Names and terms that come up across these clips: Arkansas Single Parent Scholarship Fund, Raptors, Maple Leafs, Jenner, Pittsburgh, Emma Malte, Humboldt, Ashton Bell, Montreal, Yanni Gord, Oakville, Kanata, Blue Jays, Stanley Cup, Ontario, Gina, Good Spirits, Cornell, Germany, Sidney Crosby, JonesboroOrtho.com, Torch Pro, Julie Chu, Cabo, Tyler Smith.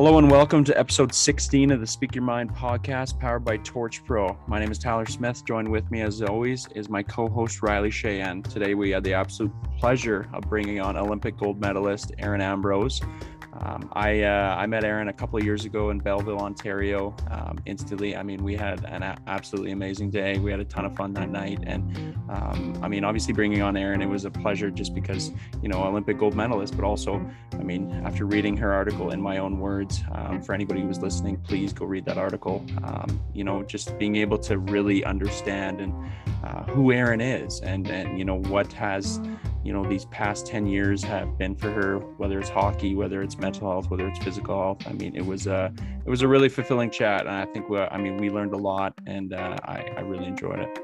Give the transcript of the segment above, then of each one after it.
Hello and welcome to episode 16 of the Speak Your Mind podcast powered by Torch Pro. My name is Tyler Smith. Joined with me as always is my co-host Riley Cheyenne. Today we had the absolute pleasure of bringing on Olympic gold medalist Erin Ambrose. I met Erin a couple of years ago in Belleville, Ontario. Instantly, I mean, we had an absolutely amazing day. We had a ton of fun that night. And I mean, obviously bringing on Erin, it was a pleasure just because, you know, Olympic gold medalist, but also, I mean, after reading her article In My Own Words, for anybody who was listening, please go read that article. You know, just being able to really understand and who Erin is and, you know, what has, you know, these past 10 years have been for her, whether it's hockey, whether it's mental health, whether it's physical health. I mean, it was a really fulfilling chat. And I think, we learned a lot and I really enjoyed it.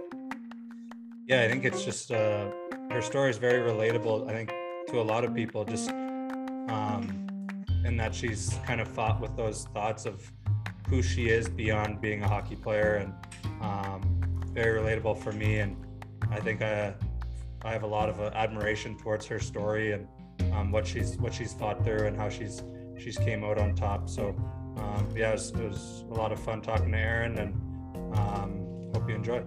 Yeah, I think it's just her story is very relatable, I think, to a lot of people, just in that she's kind of fought with those thoughts of who she is beyond being a hockey player, and very relatable for me. And I think I have a lot of admiration towards her story and what she's fought through and how she's came out on top. So it was a lot of fun talking to Erin, and hope you enjoy.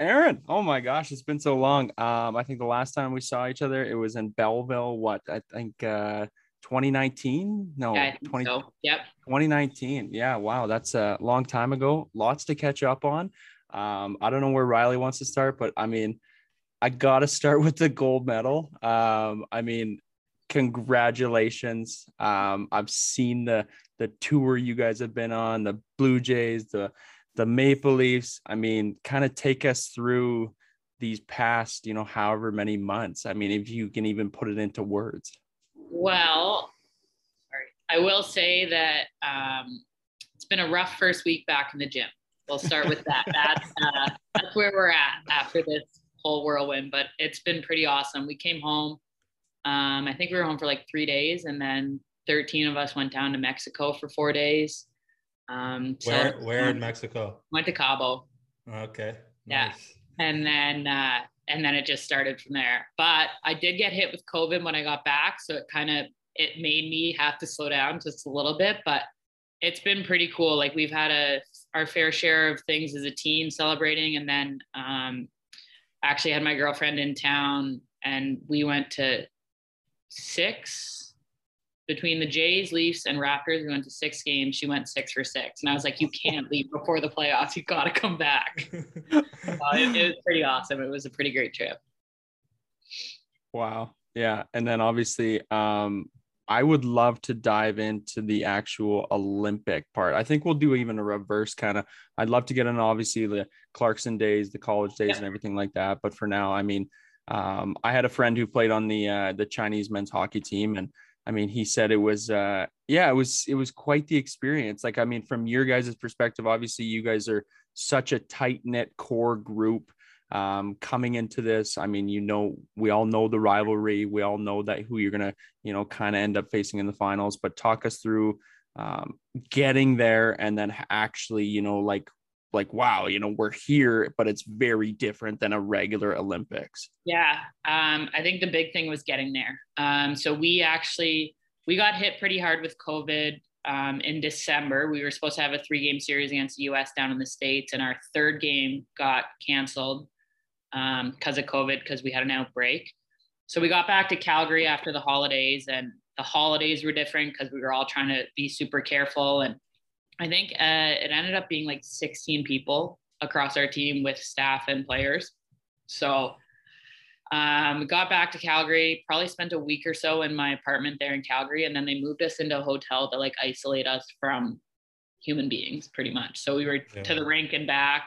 Erin, oh my gosh, it's been so long. I think the last time we saw each other, it was in Belleville. What, I think 2019? No, yeah, 20. So. Yep. 2019. Yeah, wow, that's a long time ago. Lots to catch up on. I don't know where Riley wants to start, but I mean, I got to start with the gold medal. I mean, congratulations. I've seen the tour you guys have been on, the Blue Jays, the Maple Leafs. I mean, kind of take us through these past, you know, however many months. I mean, if you can even put it into words. Well, I will say that it's been a rough first week back in the gym. We'll start with that. That's where we're at after this whole whirlwind, but it's been pretty awesome. We came home. I think we were home for like 3 days, and then 13 of us went down to Mexico for 4 days. Where in Mexico? Went to Cabo. Okay. Yeah. Nice. And then it just started from there. But I did get hit with COVID when I got back, so it made me have to slow down just a little bit, but it's been pretty cool. Like, we've had our fair share of things as a team celebrating. And then actually had my girlfriend in town, and we went to between the Jays, Leafs and Raptors. We went to 6 games. She went 6 for 6. And I was like, you can't leave before the playoffs. You got to come back. It was pretty awesome. It was a pretty great trip. Wow. Yeah. And then obviously, I would love to dive into the actual Olympic part. I think we'll do even a reverse kind of. I'd love to get in, obviously, the Clarkson days, the college days, and everything like that. But for now, I mean, I had a friend who played on the Chinese men's hockey team, and I mean, he said it was, it was quite the experience. Like, I mean, from your guys' perspective, obviously, you guys are such a tight-knit core group. Coming into this, I mean, you know, we all know the rivalry. We all know that who you're going to, you know, kind of end up facing in the finals, but talk us through getting there and then actually, you know, like, wow, you know, we're here, but it's very different than a regular Olympics. Yeah. I think the big thing was getting there. So we got hit pretty hard with COVID in December. We were supposed to have a 3-game series against the US down in the States, and our 3rd game got canceled. Because of COVID, because we had an outbreak. So we got back to Calgary after the holidays, and the holidays were different because we were all trying to be super careful. And I think it ended up being like 16 people across our team with staff and players. So we got back to Calgary, probably spent a week or so in my apartment there in Calgary. And then they moved us into a hotel to like isolate us from human beings pretty much. So we were to the rink and back.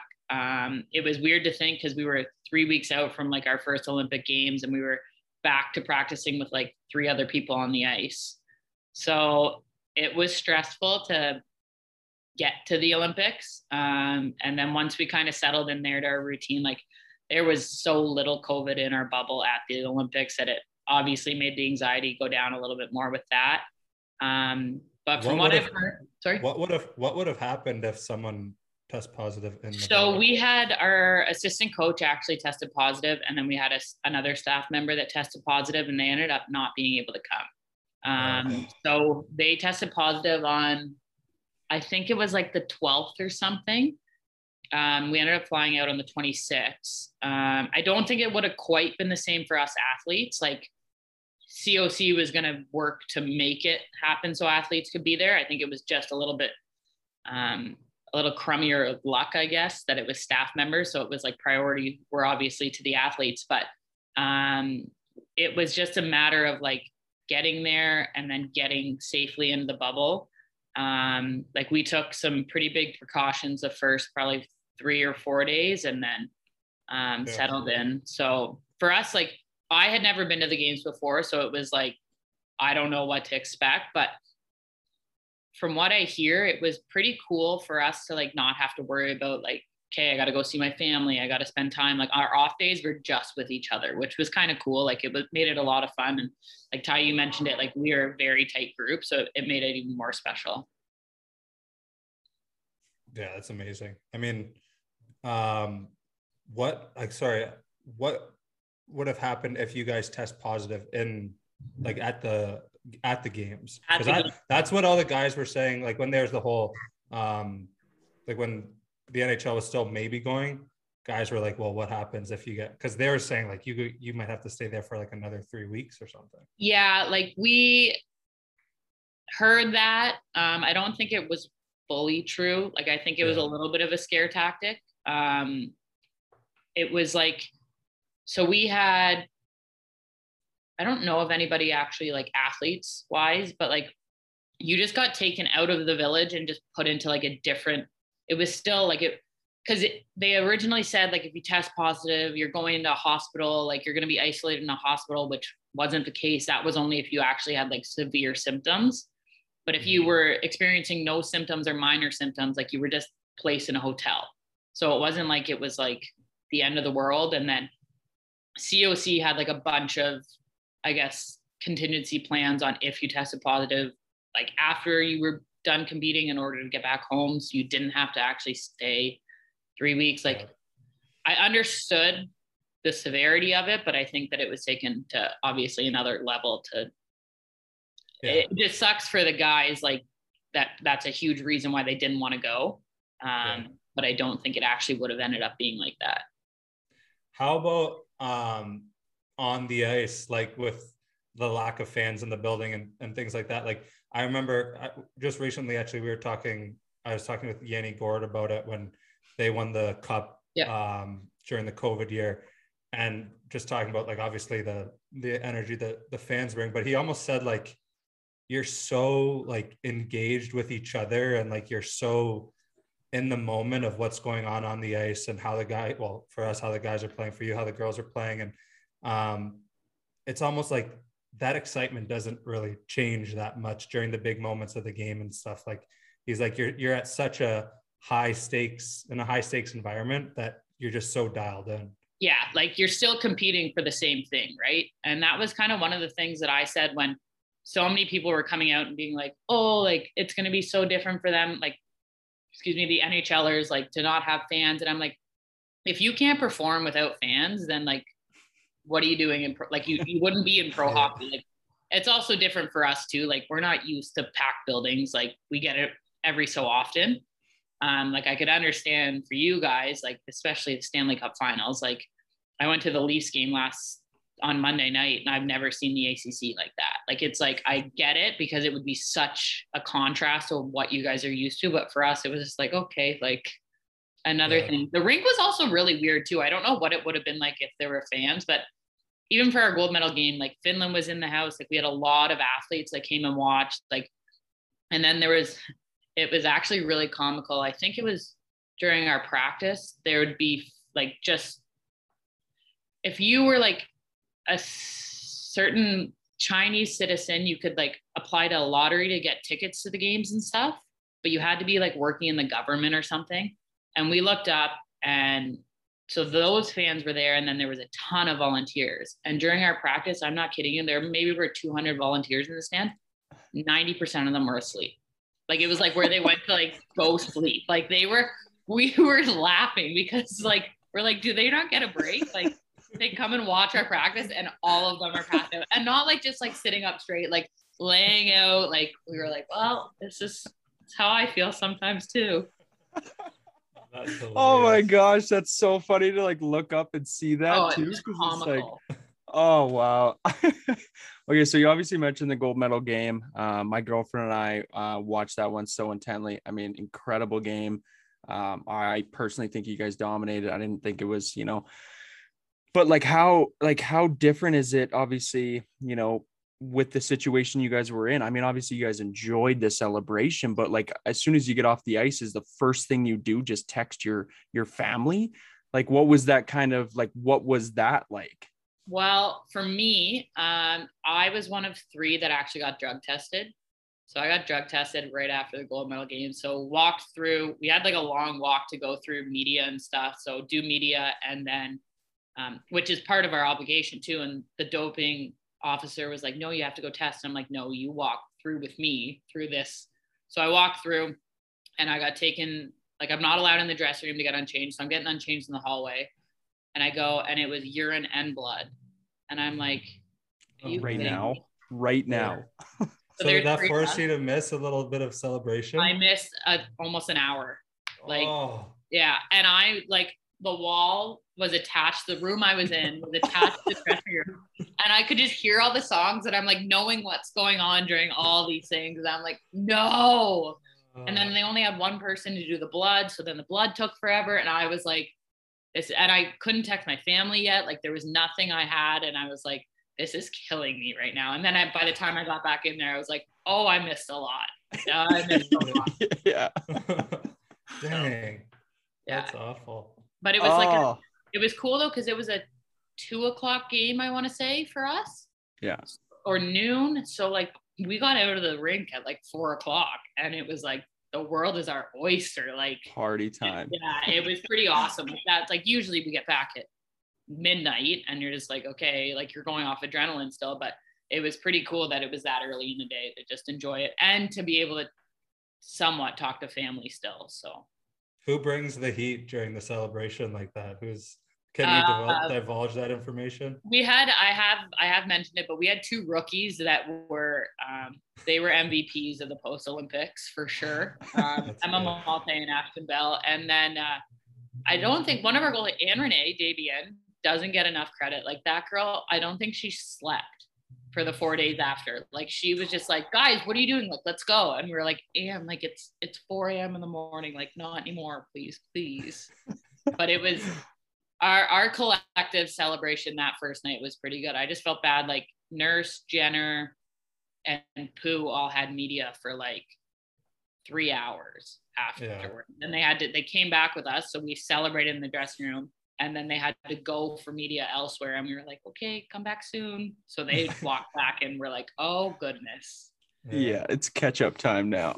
It was weird to think, because we were 3 weeks out from like our first Olympic games, and we were back to practicing with like 3 other people on the ice. So it was stressful to get to the Olympics. And then once we kind of settled in there to our routine, like, there was so little COVID in our bubble at the Olympics that it obviously made the anxiety go down a little bit more with that. But from what I've heard, what would have happened if someone test positive in the bubble? We had our assistant coach actually tested positive, and then we had another staff member that tested positive, and they ended up not being able to come. So they tested positive on, I think it was like the 12th or something. We ended up flying out on the 26th. I don't think it would have quite been the same for us athletes. Like COC was going to work to make it happen so athletes could be there. I think it was just a little bit, a little crummier of luck, I guess, that it was staff members. So it was like priority were obviously to the athletes, but it was just a matter of like getting there and then getting safely into the bubble. Like we took some pretty big precautions the first probably 3 or 4 days and then settled in. So for us, like I had never been to the games before, so it was like, I don't know what to expect, but from what I hear, it was pretty cool for us to like not have to worry about like, okay, I got to go see my family. I got to spend time. Like our off days were just with each other, which was kind of cool. Like it was, made it a lot of fun. And like Ty, you mentioned it, like we are a very tight group, so it made it even more special. Yeah, that's amazing. I mean, what would have happened if you guys test positive in like at the games? Because that's what all the guys were saying. Like when there's the whole, like when the NHL was still maybe going, guys were like, well, what happens if you get, because they were saying like, you might have to stay there for like another 3 weeks or something. Yeah. Like we heard that. I don't think it was fully true. Like, I think it was a little bit of a scare tactic. It was like, so we had, I don't know if anybody actually like athletes wise, but like you just got taken out of the village and just put into like a different, it was still like it, because they originally said like, if you test positive, you're going into a hospital, like you're going to be isolated in a hospital, which wasn't the case. That was only if you actually had like severe symptoms. But if you were experiencing no symptoms or minor symptoms, like you were just placed in a hotel. So it wasn't like it was like the end of the world. And then COC had like a bunch of, I guess, contingency plans on if you tested positive, like after you were done competing in order to get back home. So you didn't have to actually stay 3 weeks. Like I understood the severity of it, but I think that it was taken to obviously another level to, it just sucks for the guys. Like that's a huge reason why they didn't want to go. But I don't think it actually would have ended up being like that. How about, on the ice, like with the lack of fans in the building and things like that. Like I remember just recently, actually, I was talking with Yanni Gord about it when they won the cup during the COVID year, and just talking about like, obviously the energy that the fans bring, but he almost said like, you're so like engaged with each other and like, you're so in the moment of what's going on the ice and how the guy, well, for us, how the guys are playing, for you, how the girls are playing. And it's almost like that excitement doesn't really change that much during the big moments of the game and stuff. Like he's like, you're at such a high stakes environment that you're just so dialed in. Yeah. Like you're still competing for the same thing. Right. And that was kind of one of the things that I said when so many people were coming out and being like, oh, like it's going to be so different for them. Like, excuse me, the NHLers, like to not have fans. And I'm like, if you can't perform without fans, then like, what are you doing in pro? Like you wouldn't be in pro hockey. Like it's also different for us too. Like we're not used to packed buildings. Like we get it every so often. Like I could understand for you guys, like especially the Stanley Cup finals. Like I went to the Leafs game on Monday night, and I've never seen the ACC like that. Like it's like I get it because it would be such a contrast of what you guys are used to. But for us, it was just like okay, like another thing. The rink was also really weird too. I don't know what it would have been like if there were fans, but even for our gold medal game, like Finland was in the house. Like we had a lot of athletes that came and watched, like, and then it was actually really comical. I think it was during our practice, there would be like, just if you were like a certain Chinese citizen, you could like apply to a lottery to get tickets to the games and stuff, but you had to be like working in the government or something. And we looked up, and so those fans were there, and then there was a ton of volunteers. And during our practice, I'm not kidding you, there maybe were 200 volunteers in the stand. 90% of them were asleep. Like it was like where they went to like go sleep. Like we were laughing because like we're like, do they not get a break? Like they come and watch our practice, and all of them are passed out, and not like just like sitting up straight. Like laying out, like, we were like, well, this is how I feel sometimes too. Oh my gosh, that's so funny to like look up and see that too. It's like, oh wow. Okay, so you obviously mentioned the gold medal game. My girlfriend and I watched that one so intently. I mean, incredible game. I personally think you guys dominated. I didn't think it was, you know, but like how different is it, obviously, you know, with the situation you guys were in? I mean, obviously you guys enjoyed the celebration, but like, as soon as you get off the ice, is the first thing you do just text your family? Like, what was that kind of like, what was that like? Well, for me, I was one of three that actually got drug tested. So I got drug tested right after the gold medal game. So walked through, we had like a long walk to go through media and stuff. So do media, and then, which is part of our obligation too. And the doping officer was like, no, you have to go test. And I'm like, no, you walk through with me through this. So I walked through and I got taken, like, I'm not allowed in the dressing room to get unchanged. So I'm getting unchanged in the hallway. And I go, and it was urine and blood. And I'm like, right now. So did that force you to miss a little bit of celebration? I missed almost an hour. Like, yeah. And I, like, the wall was attached, the room I was in was attached to the dressing room. And I could just hear all the songs, and I'm like knowing what's going on during all these things. And I'm like, no. And then they only had one person to do the blood. So then the blood took forever. And I was like, this, and I couldn't text my family yet. Like, there was nothing I had. And I was like, this is killing me right now. And then by the time I got back in there, I was like, oh, I missed a lot. Yeah. Dang. Yeah. That's awful. But it was it was cool though, because it was a 2:00 game, I want to say, for us. Yeah. Or noon. So like, we got out of the rink at like 4:00, and it was like, the world is our oyster, like party time. Yeah, it was pretty awesome. That's like, usually we get back at midnight and you're just like, okay, like you're going off adrenaline still, but it was pretty cool that it was that early in the day to just enjoy it and to be able to somewhat talk to family still. So who brings the heat during the celebration like that? Can you divulge that information? I have mentioned it, but we had two rookies that were, they were MVPs of the post-Olympics for sure. Emma Malte and Ashton Bell. And then I don't think one of our goalies, Anne Renee Debian, doesn't get enough credit. Like that girl, I don't think she slept for the 4 days after. Like she was just like, guys, what are you doing? Like, let's go. And we were like, Anne, like it's 4 a.m. in the morning. Like, not anymore, please. But it was... Our collective celebration that first night was pretty good. I just felt bad. Like Nurse, Jenner, and Pooh all had media for like 3 hours afterward. Yeah. And they came back with us. So we celebrated in the dressing room, and then they had to go for media elsewhere. And we were like, okay, come back soon. So they walked back and we're like, oh goodness. Yeah. It's catch up time now.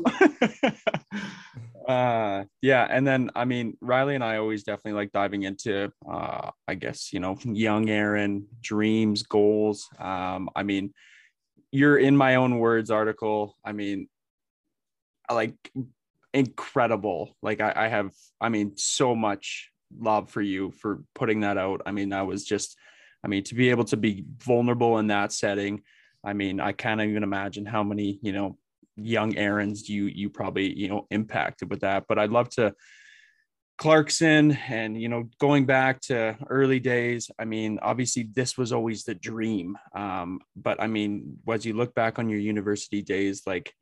Yeah. And then, I mean, Riley and I always definitely like diving into, I guess, you know, young Erin, dreams, goals. I mean, your In My Own Words article, I mean, like incredible. Like I have, I mean, so much love for you for putting that out. I mean, to be able to be vulnerable in that setting. I mean, I can't even imagine how many, you know, young Erins you probably, you know, impacted with that. But I'd love to Clarkson and, you know, going back to early days. I mean, obviously this was always the dream. But I mean, as you look back on your university days, like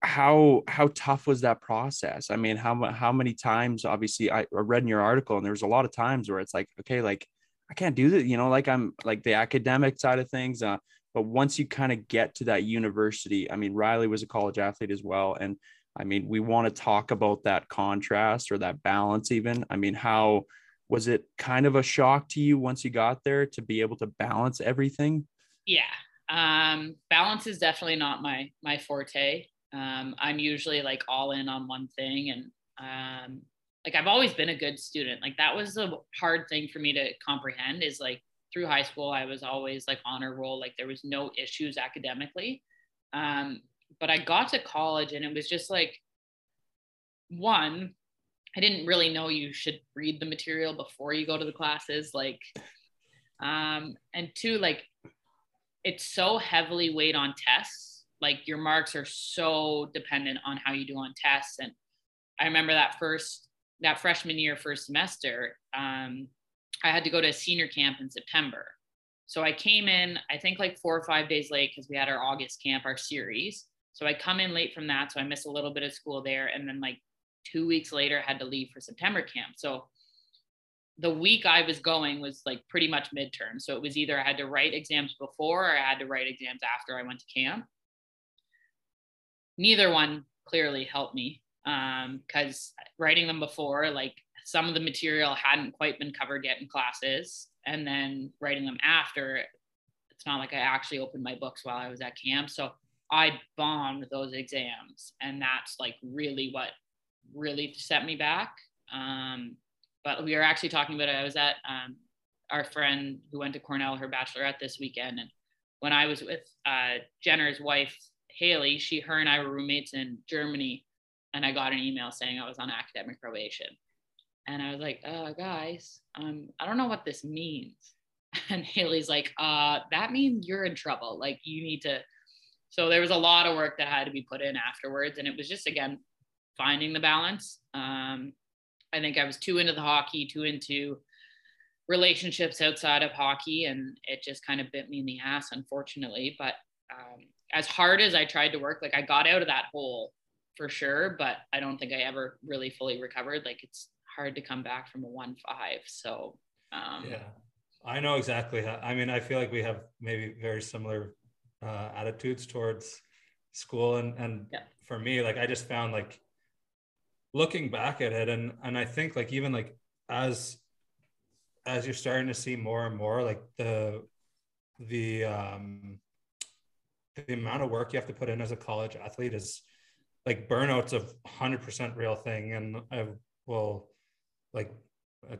how tough was that process? I mean, how many times, obviously I read in your article, and there was a lot of times where it's like, okay, like I can't do that. You know, like I'm like the academic side of things, but once you kind of get to that university, I mean, Riley was a college athlete as well. And I mean, we want to talk about that contrast or that balance even. I mean, how was it kind of a shock to you once you got there to be able to balance everything? Yeah. Balance is definitely not my forte. I'm usually like all in on one thing. And like, I've always been a good student. Like that was the hard thing for me to comprehend is like, through high school, I was always like honor roll, like there was no issues academically. But I got to college and it was just like, one, I didn't really know you should read the material before you go to the classes. Like, and two, like it's so heavily weighed on tests. Like your marks are so dependent on how you do on tests. And I remember that freshman year, first semester, I had to go to a senior camp in September. So I came in, I think like 4 or 5 days late because we had our August camp, our series. So I come in late from that. So I missed a little bit of school there. And then like 2 weeks later, I had to leave for September camp. So the week I was going was like pretty much midterm. So it was either I had to write exams before or I had to write exams after I went to camp. Neither one clearly helped me because writing them before, like some of the material hadn't quite been covered yet in classes. And then writing them after, it's not like I actually opened my books while I was at camp. So I bombed those exams. And that's like really what really set me back. But we were actually talking about it. I was at our friend who went to Cornell, her bachelorette this weekend. And when I was with Jenner's wife, Haley, her and I were roommates in Germany. And I got an email saying I was on academic probation. And I was like, guys, I don't know what this means. And Haley's like, that means you're in trouble. Like you need to. So there was a lot of work that had to be put in afterwards. And it was just, again, finding the balance. I think I was too into the hockey, too into relationships outside of hockey. And it just kind of bit me in the ass, unfortunately. But as hard as I tried to work, like I got out of that hole for sure. But I don't think I ever really fully recovered. Like it's hard to come back from a 1-5. So yeah, I know exactly how. I mean, I feel like we have maybe very similar attitudes towards school. And yeah. For me, like I just found like looking back at it and I think like even like as you're starting to see more and more like the amount of work you have to put in as a college athlete is like burnout's a 100% real thing. And I will like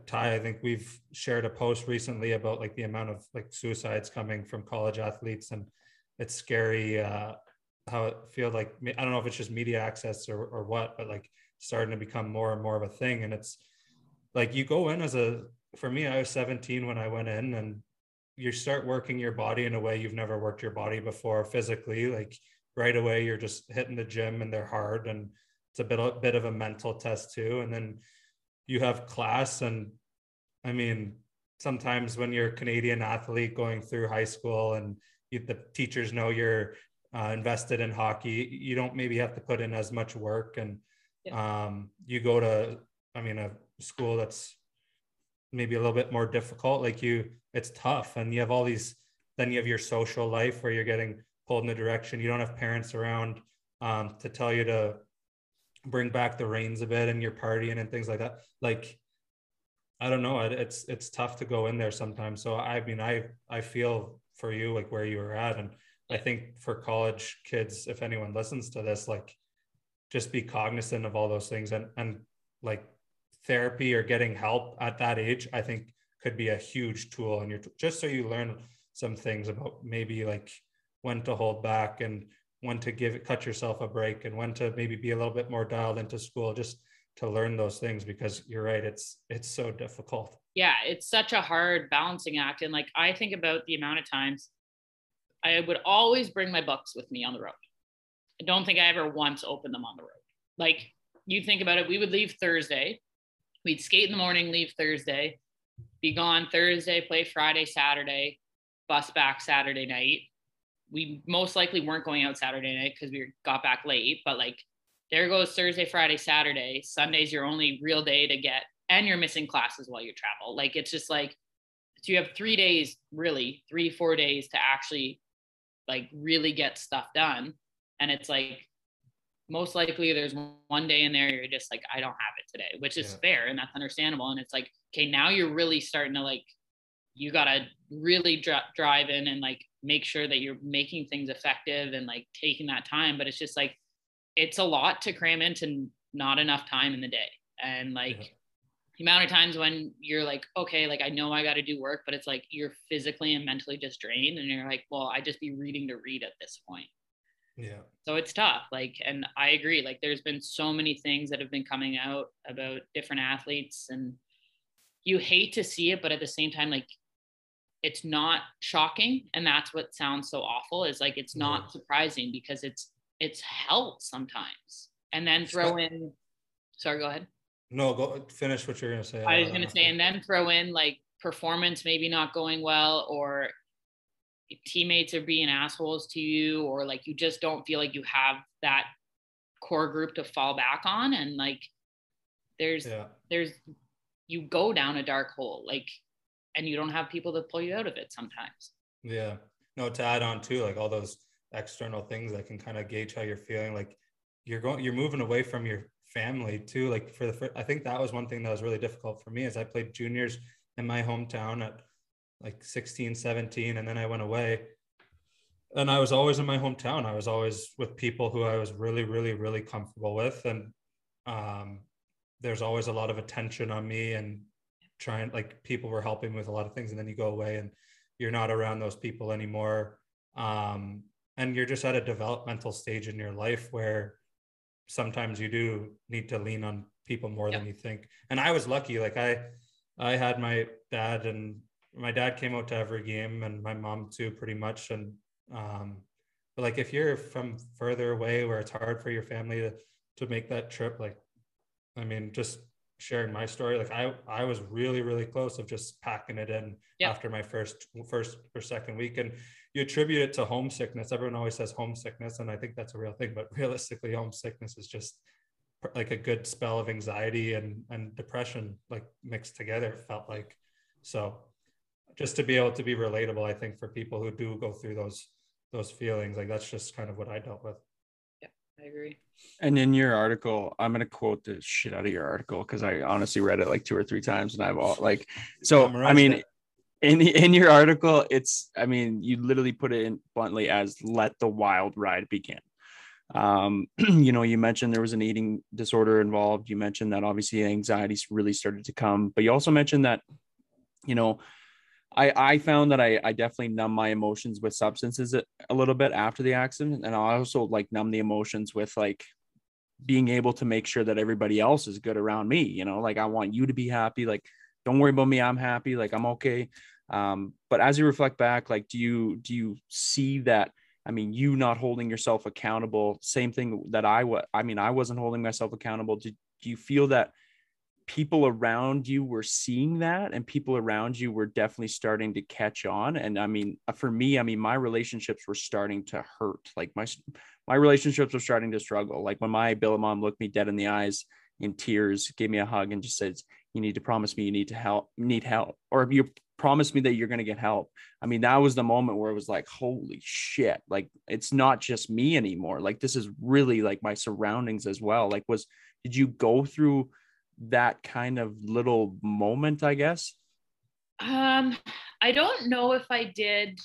Ty, I think we've shared a post recently about like the amount of like suicides coming from college athletes, and it's scary how it feels like. I don't know if it's just media access or what, but like starting to become more and more of a thing. And it's like you go in for me, I was 17 when I went in, and you start working your body in a way you've never worked your body before physically. Like right away, you're just hitting the gym and they're hard, and it's a bit of a mental test too. And then you have class. And I mean, sometimes when you're a Canadian athlete going through high school and the teachers know you're invested in hockey, you don't maybe have to put in as much work. And yeah. You go to, I mean, a school that's maybe a little bit more difficult, like it's tough. And you have all these, then you have your social life where you're getting pulled in a direction. You don't have parents around to tell you to bring back the reins a bit, and you're partying and things like that. Like, I don't know, it's tough to go in there sometimes. So I mean, I feel for you, like where you were at. And I think for college kids, if anyone listens to this, like just be cognizant of all those things, and like therapy or getting help at that age, I think could be a huge tool. And just so you learn some things about maybe like when to hold back and when to cut yourself a break, and when to maybe be a little bit more dialed into school, just to learn those things, because you're right. It's so difficult. Yeah. It's such a hard balancing act. And like, I think about the amount of times I would always bring my books with me on the road. I don't think I ever once opened them on the road. Like you think about it, we would leave Thursday. We'd skate in the morning, leave Thursday, be gone Thursday, play Friday, Saturday, bus back Saturday night. We most likely weren't going out Saturday night because we got back late, but like there goes Thursday, Friday, Saturday. Sunday's your only real day to get, and you're missing classes while you travel. Like, it's just like, so you have 3 days, really 3-4 days to actually like really get stuff done. And it's like, most likely there's one day in there you're just like, I don't have it today, which is fair. And that's understandable. And it's like, okay, now you're really starting to like, you got to really drive in and like make sure that you're making things effective and like taking that time. But it's just like, it's a lot to cram into not enough time in the day. And like the amount of times when you're like, okay, like I know I got to do work, but it's like you're physically and mentally just drained. And you're like, well, I just be reading to read at this point. Yeah. So it's tough. Like, and I agree, like there's been so many things that have been coming out about different athletes, and you hate to see it, but at the same time, like, it's not shocking. And that's what sounds so awful, is like, it's not surprising, because it's hell sometimes. And then throw in, sorry, go ahead. No, go finish what you're going to say. I was going to say, and then throw in like performance, maybe not going well, or teammates are being assholes to you, or like, you just don't feel like you have that core group to fall back on. And like, there's, you go down a dark hole, like, and you don't have people to pull you out of it sometimes. Yeah. No, to add on too, like all those external things that can kind of gauge how you're feeling. Like you're moving away from your family too. Like I think that was one thing that was really difficult for me, is I played juniors in my hometown at like 16, 17. And then I went away, and I was always in my hometown. I was always with people who I was really, really, really comfortable with. And there's always a lot of attention on me, and trying, like, people were helping with a lot of things. And then you go away and you're not around those people anymore. And you're just at a developmental stage in your life where sometimes you do need to lean on people more than you think. And I was lucky. Like I had my dad, and my dad came out to every game, and my mom too, pretty much. And but like, if you're from further away where it's hard for your family to make that trip, like, I mean, just sharing my story, like I was really, really close of just packing it in after my first or second week. And you attribute it to homesickness. Everyone always says homesickness, and I think that's a real thing, but realistically, homesickness is just like a good spell of anxiety and depression, like mixed together, it felt like. So just to be able to be relatable, I think, for people who do go through those feelings, like that's just kind of what I dealt with. I agree. And in your article, I'm going to quote the shit out of your article, because I honestly read it like 2 or 3 times, and I've all like, so I mean, in your article, it's, I mean, you literally put it in bluntly as "let the wild ride begin." You know, you mentioned there was an eating disorder involved. You mentioned that obviously anxiety really started to come, but you also mentioned that, you know, I found that I definitely numb my emotions with substances a little bit after the accident. And I also like numb the emotions with like being able to make sure that everybody else is good around me. You know, like I want you to be happy. Like, don't worry about me. I'm happy. Like, I'm okay. But as you reflect back, like, do you see that? I mean, you not holding yourself accountable, same thing that I wasn't holding myself accountable. Do you feel that people around you were seeing that, and people around you were definitely starting to catch on? And I mean, for me, I mean, my relationships were starting to hurt. Like my relationships were starting to struggle. Like when my billet mom looked me dead in the eyes in tears, gave me a hug and just said, "You need to promise me you need help. Or you promise me that you're going to get help." I mean, that was the moment where it was like, holy shit. Like, it's not just me anymore. Like, this is really like my surroundings as well. Like, did you go through that kind of little moment, I guess? I don't know if I did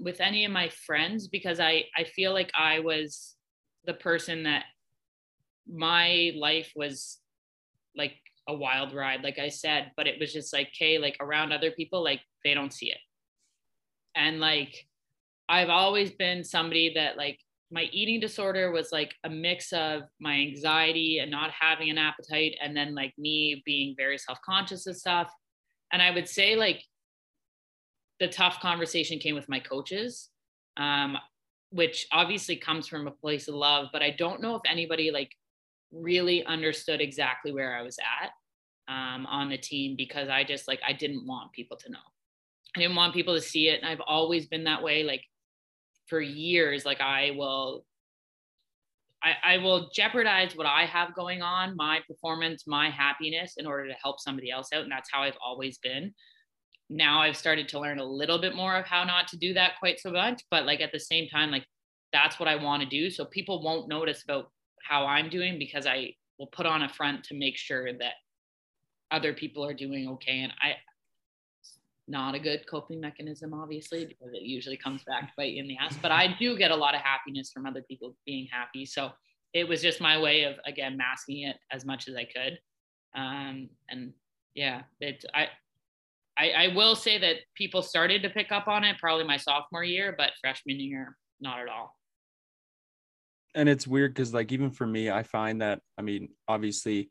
with any of my friends, because I feel like I was the person that my life was like a wild ride, like I said, but it was just like, okay, like around other people, like they don't see it. And like, I've always been somebody that like, my eating disorder was like a mix of my anxiety and not having an appetite, and then like me being very self-conscious of stuff. And I would say like the tough conversation came with my coaches, which obviously comes from a place of love, but I don't know if anybody like really understood exactly where I was at on the team, because I just like, I didn't want people to know. I didn't want people to see it. And I've always been that way. Like, for years, like I will jeopardize what I have going on, my performance, my happiness, in order to help somebody else out. And that's how I've always been. Now I've started to learn a little bit more of how not to do that quite so much, but like at the same time, like that's what I want to do. So people won't notice about how I'm doing, because I will put on a front to make sure that other people are doing okay. And not a good coping mechanism, obviously, because it usually comes back to bite you in the ass. But I do get a lot of happiness from other people being happy. So it was just my way of, again, masking it as much as I could. And yeah, I will say that people started to pick up on it probably my sophomore year, but freshman year, not at all. And it's weird because, like, even for me, I find that, I mean, obviously,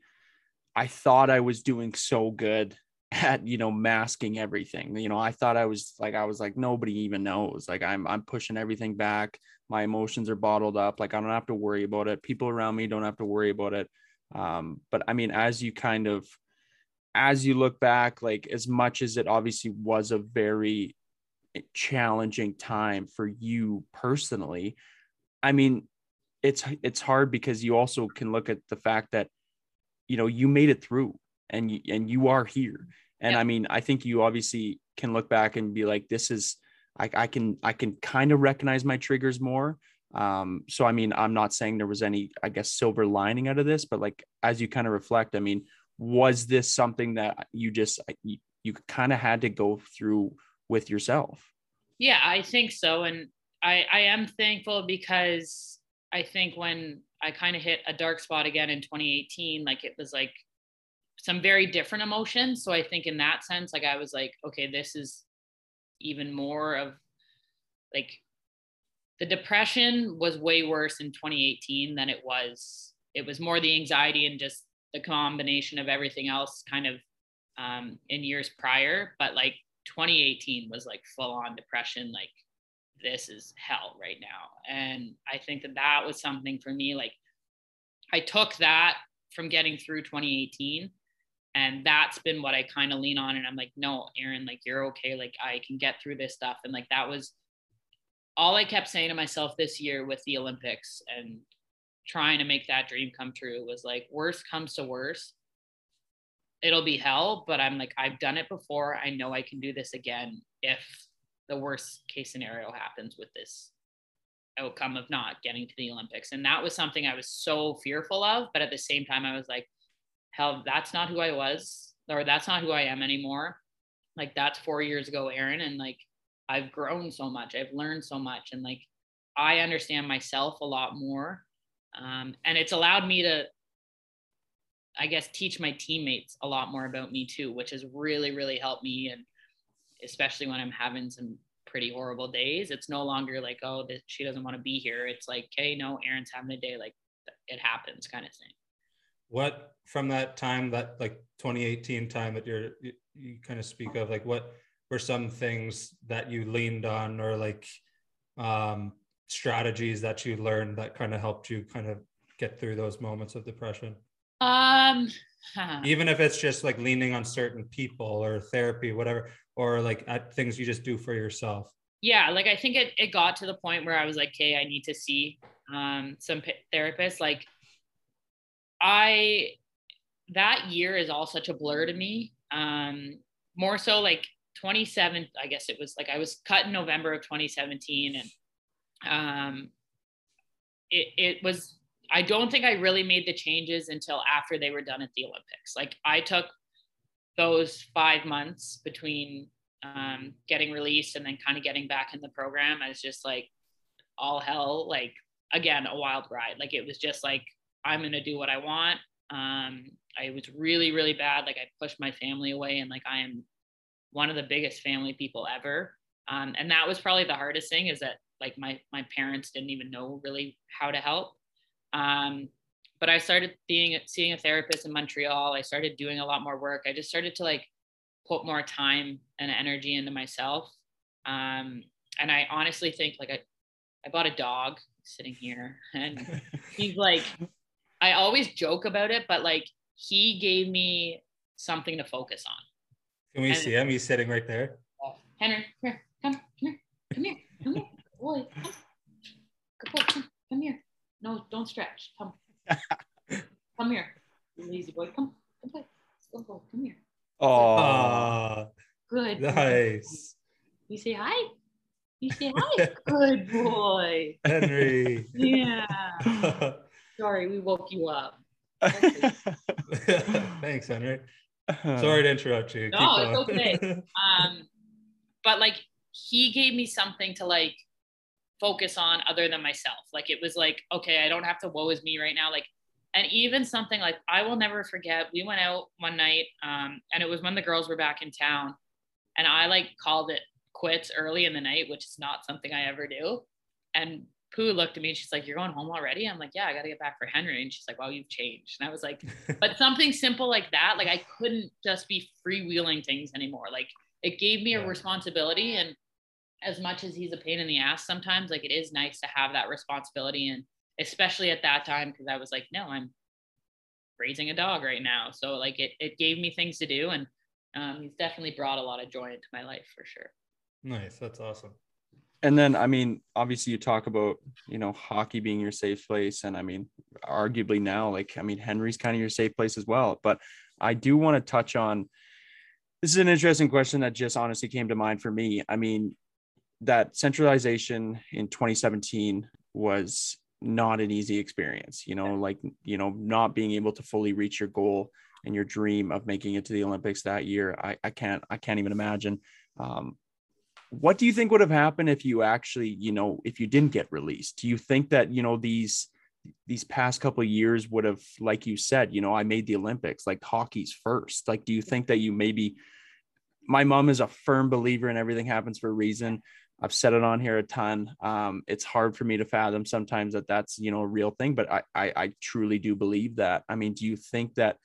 I thought I was doing so good at, you know, masking everything. You know, I thought I was like, nobody even knows. Like, I'm pushing everything back. My emotions are bottled up. Like, I don't have to worry about it. People around me don't have to worry about it. But I mean, as you look back, like, as much as it obviously was a very challenging time for you personally, I mean, it's hard because you also can look at the fact that, you know, you made it through and you are here. And yeah. I mean, I think you obviously can look back and be like, this is, I can kind of recognize my triggers more. So, I mean, I'm not saying there was any, I guess, silver lining out of this, but like, as you kind of reflect, I mean, was this something that you just, you kind of had to go through with yourself? Yeah, I think so. And I am thankful, because I think when I kind of hit a dark spot again in 2018, like, it was like some very different emotions. So I think in that sense, like, I was like, okay, this is even more of like, the depression was way worse in 2018 than it was more the anxiety and just the combination of everything else kind of in years prior. But like, 2018 was like full on depression. Like, this is hell right now. And I think that was something for me. Like, I took that from getting through 2018, and that's been what I kind of lean on. And I'm like, no, Erin, like, you're okay. Like, I can get through this stuff. And like, that was all I kept saying to myself this year with the Olympics and trying to make that dream come true was like, worst comes to worst, it'll be hell, but I'm like, I've done it before. I know I can do this again if the worst case scenario happens with this outcome of not getting to the Olympics. And that was something I was so fearful of, but at the same time, I was like, hell, that's not who I was, or that's not who I am anymore. Like, that's 4 years ago, Erin. And like, I've grown so much, I've learned so much. And like, I understand myself a lot more. And it's allowed me to, I guess, teach my teammates a lot more about me too, which has really, really helped me. And especially when I'm having some pretty horrible days, it's no longer like, oh, she doesn't want to be here. It's like, hey, no, Erin's having a day, like, it happens kind of thing. What, from that time, that like 2018 time that you kind of speak of, like, what were some things that you leaned on, or like strategies that you learned that kind of helped you kind of get through those moments of depression? Even if it's just like leaning on certain people or therapy, whatever, or like at things you just do for yourself. Yeah. Like, I think it got to the point where I was like, okay, I need to see, some therapists. Like, that year is all such a blur to me. More so like 27, I guess it was like, I was cut in November of 2017, and, it was, I don't think I really made the changes until after they were done at the Olympics. Like, I took those 5 months between getting released and then kind of getting back in the program. I was just like, all hell, like, again, a wild ride. Like, it was just like, I'm going to do what I want. I was really, really bad. Like, I pushed my family away, and like, I am one of the biggest family people ever. And that was probably the hardest thing, is that like my parents didn't even know really how to help. But I started seeing a therapist in Montreal. I started doing a lot more work. I just started to like put more time and energy into myself. And I honestly think, like, I bought a dog sitting here, and he's like, I always joke about it, but like, he gave me something to focus on. Can we see him? He's sitting right there. Henry, come here, boy, come here. No, don't stretch. Come. Come here. You lazy boy. Come play. Go, go. Come here. Oh. Good. Nice. You say hi. You say hi. Good boy. Henry. Yeah. Sorry, we woke you up. Thanks, Henry. Sorry to interrupt you. No, it's okay. But like, he gave me something to like focus on other than myself. Like, it was like, okay, I don't have to woe is me right now. Like, and even something like, I will never forget, we went out one night and it was when the girls were back in town, and I like called it quits early in the night, which is not something I ever do. And Pooh looked at me and she's like, "You're going home already?" I'm like, "Yeah, I got to get back for Henry." And she's like, "Wow, you've changed." And I was like, but something simple like that, like I couldn't just be freewheeling things anymore. Like it gave me a responsibility, and as much as he's a pain in the ass sometimes, like it is nice to have that responsibility. And especially at that time, because I was like, no, I'm raising a dog right now. So like it gave me things to do, and he's definitely brought a lot of joy into my life for sure. Nice. That's awesome. And then, I mean, obviously you talk about, you know, hockey being your safe place. And I mean, arguably now, like, I mean, Henry's kind of your safe place as well. But I do want to touch on, this is an interesting question that just honestly came to mind for me. I mean, that centralization in 2017 was not an easy experience, you know, like, you know, not being able to fully reach your goal and your dream of making it to the Olympics that year. I can't even imagine. What do you think would have happened if you actually, you know, if you didn't get released? Do you think that, you know, these past couple of years would have, like you said, you know, I made the Olympics, like hockey's first, like, do you think that you maybe, my mom is a firm believer in everything happens for a reason. I've said it on here a ton. It's hard for me to fathom sometimes that that's, you know, a real thing, but I truly do believe that. I mean, do you think that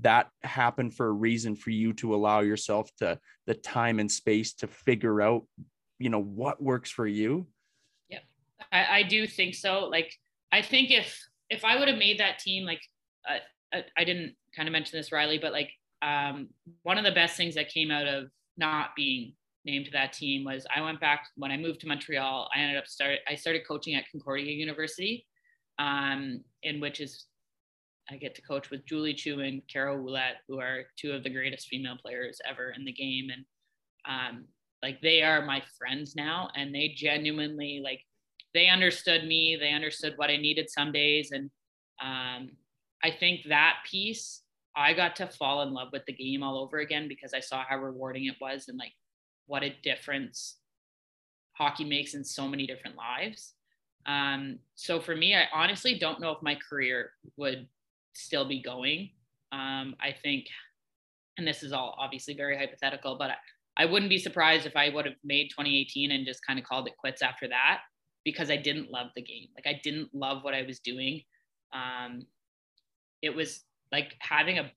that happened for a reason for you to allow yourself to the time and space to figure out, you know, what works for you? Yeah, I do think so. Like, I think if I would have made that team, like I didn't kind of mention this, Riley, but like one of the best things that came out of not being named to that team was I went back when I moved to Montreal, I started coaching at Concordia University, in which is, I get to coach with Julie Chu and Carol Ouellette, who are two of the greatest female players ever in the game. And like, they are my friends now, and they genuinely, like, they understood me, they understood what I needed some days. And I think that piece, I got to fall in love with the game all over again, because I saw how rewarding it was and like what a difference hockey makes in so many different lives. So for me, I honestly don't know if my career would still be going. I think, and this is all obviously very hypothetical, but I wouldn't be surprised if I would have made 2018 and just kind of called it quits after that, because I didn't love the game. Like, I didn't love what I was doing. It was like having a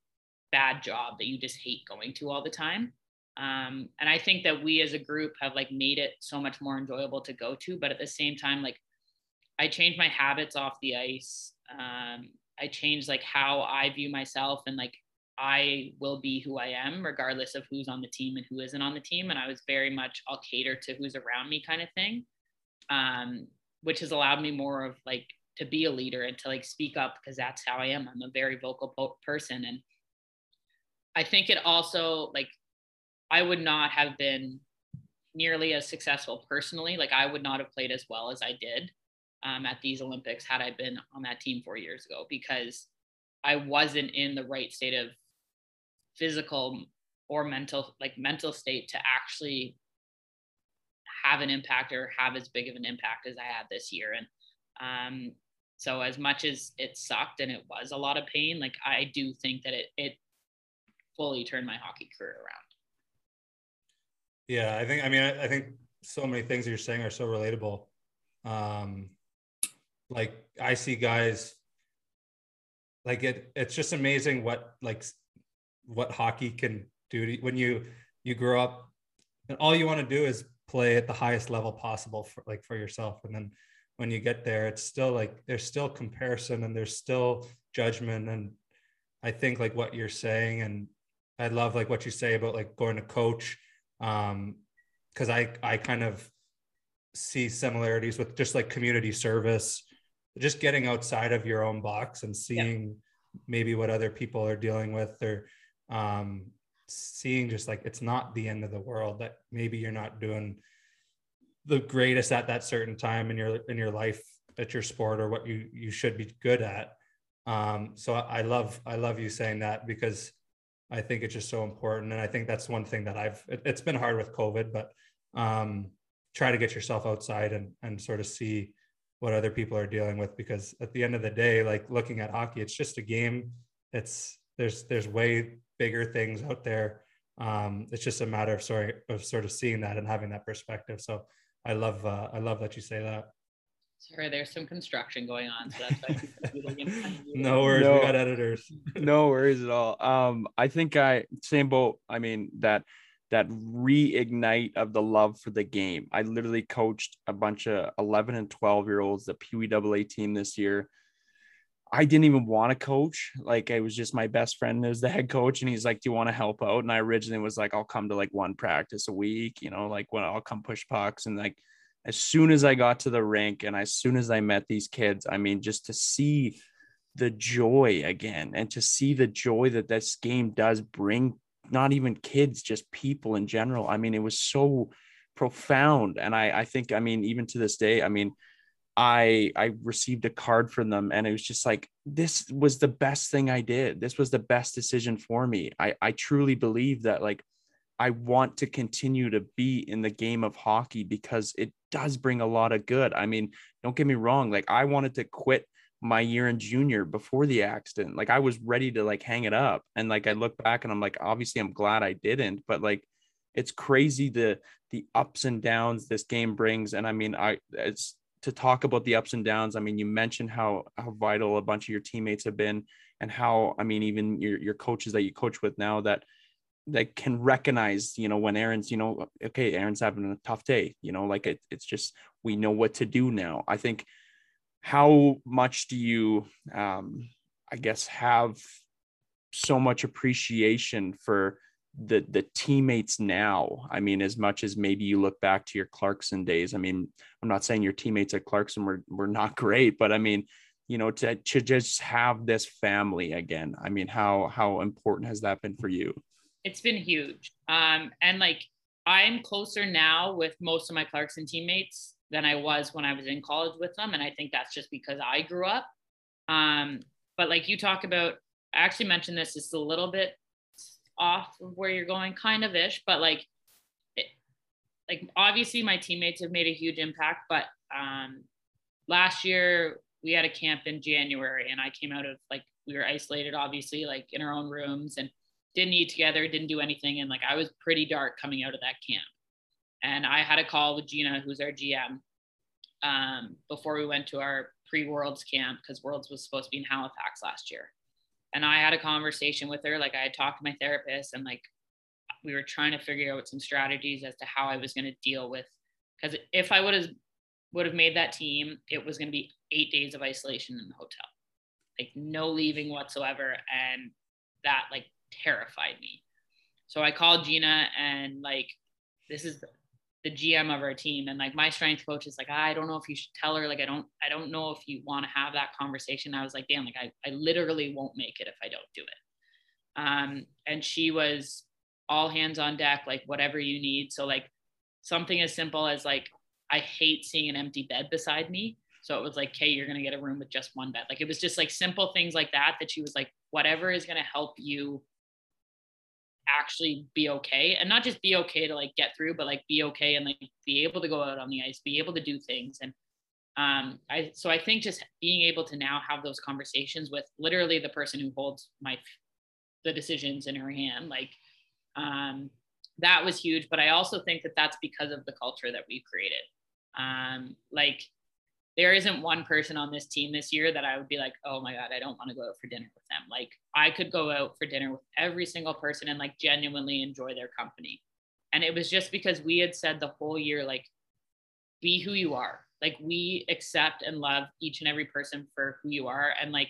bad job that you just hate going to all the time. And I think that we as a group have like made it so much more enjoyable to go to, but at the same time, like, I changed my habits off the ice. I changed like how I view myself, and like, I will be who I am regardless of who's on the team and who isn't on the team. And I was very much, I'll cater to who's around me kind of thing. Which has allowed me more of like to be a leader and to like speak up, because that's how I am. I'm a very vocal person. And I think it also, like, I would not have been nearly as successful personally. Like, I would not have played as well as I did at these Olympics had I been on that team 4 years ago, because I wasn't in the right state of physical or mental state to actually have an impact or have as big of an impact as I had this year. And so as much as it sucked and it was a lot of pain, like, I do think that it fully turned my hockey career around. Yeah, I think so many things that you're saying are so relatable. Like, I see guys, like, it's just amazing what hockey can do to, when you grow up and all you want to do is play at the highest level possible for yourself. And then when you get there, it's still like, there's still comparison and there's still judgment. And I think like what you're saying, and I love like what you say about like going to coach, because I kind of see similarities with just like community service, just getting outside of your own box and seeing maybe what other people are dealing with, or seeing just like, it's not the end of the world, that maybe you're not doing the greatest at that certain time in your life at your sport or what you should be good at. So I love you saying that, because I think it's just so important. And I think that's one thing that it's been hard with COVID, but try to get yourself outside and sort of see what other people are dealing with, because at the end of the day, like, looking at hockey, it's just a game. There's way bigger things out there. It's just a matter of sort of seeing that and having that perspective. So I love that you say that. Sorry, there's some construction going on. So that's no worries. No, we got editors. No worries at all. I think same boat. I mean, that reignite of the love for the game. I literally coached a bunch of 11 and 12-year-olds, the PWAA team this year. I didn't even want to coach. Like, it was just my best friend is the head coach. And he's like, do you want to help out? And I originally was like, I'll come to like one practice a week, you know, like when I'll come push pucks. And like, as soon as I got to the rink and as soon as I met these kids, I mean, just to see the joy again and to see the joy that this game does bring, not even kids, just people in general. I mean, it was so profound. And I think, I mean, even to this day, I mean, I received a card from them and it was just like, this was the best thing I did. This was the best decision for me. I truly believe that, like, I want to continue to be in the game of hockey because it does bring a lot of good. I mean, don't get me wrong. Like, I wanted to quit my year in junior before the accident. Like, I was ready to like hang it up. And like, I look back and I'm like, obviously I'm glad I didn't, but like, it's crazy the ups and downs this game brings. And I mean, it's, to talk about the ups and downs. I mean, you mentioned how vital a bunch of your teammates have been and how, I mean, even your coaches that you coach with now that can recognize, you know, when Erin's, you know, okay, Erin's having a tough day, you know, like it's just, we know what to do now. I think, how much do you, I guess, have so much appreciation for the teammates now? I mean, as much as maybe you look back to your Clarkson days, I mean, I'm not saying your teammates at Clarkson were not great, but I mean, you know, to just have this family again, I mean, how important has that been for you? It's been huge. And like, I'm closer now with most of my Clarkson teammates than I was when I was in college with them. And I think that's just because I grew up. But like you talk about, I actually mentioned this, it's a little bit off of where you're going kind of ish, but like, obviously my teammates have made a huge impact, but last year we had a camp in January and I came out of like, we were isolated, obviously, like in our own rooms and didn't eat together, didn't do anything. And like, I was pretty dark coming out of that camp. And I had a call with Gina, who's our GM, before we went to our pre-Worlds camp, because Worlds was supposed to be in Halifax last year. And I had a conversation with her, like I had talked to my therapist and like, we were trying to figure out some strategies as to how I was going to deal with, because if I would have made that team, it was going to be 8 days of isolation in the hotel, like no leaving whatsoever. And that like terrified me. So I called Gina and like, this is the GM of our team. And like my strength coach is like, I don't know if you should tell her, like, I don't know if you want to have that conversation. I was like, damn, like I literally won't make it if I don't do it. And she was all hands on deck, like whatever you need. So like something as simple as like, I hate seeing an empty bed beside me. So it was like, okay, you're going to get a room with just one bed. Like, it was just like simple things like that she was like, whatever is going to help you actually be okay, and not just be okay to like get through, but like be okay and like be able to go out on the ice, be able to do things. And I think just being able to now have those conversations with literally the person who holds the decisions in her hand, like that was huge. But I also think that that's because of the culture that we've created. Like there isn't one person on this team this year that I would be like, oh my God, I don't want to go out for dinner with them. Like I could go out for dinner with every single person and like genuinely enjoy their company. And it was just because we had said the whole year, like, be who you are. Like we accept and love each and every person for who you are. And like,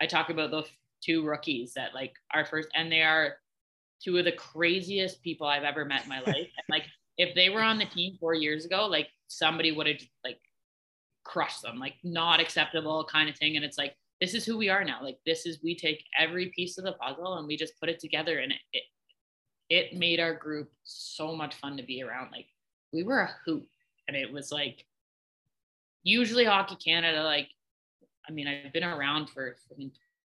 I talk about those two rookies that like are first, and they are two of the craziest people I've ever met in my life. And like, if they were on the team 4 years ago, like somebody would have like crush them, like not acceptable kind of thing. And it's like, this is who we are now. Like this is, we take every piece of the puzzle and we just put it together. And it made our group so much fun to be around. Like we were a hoop, and it was like, usually Hockey Canada, like, I mean, I've been around for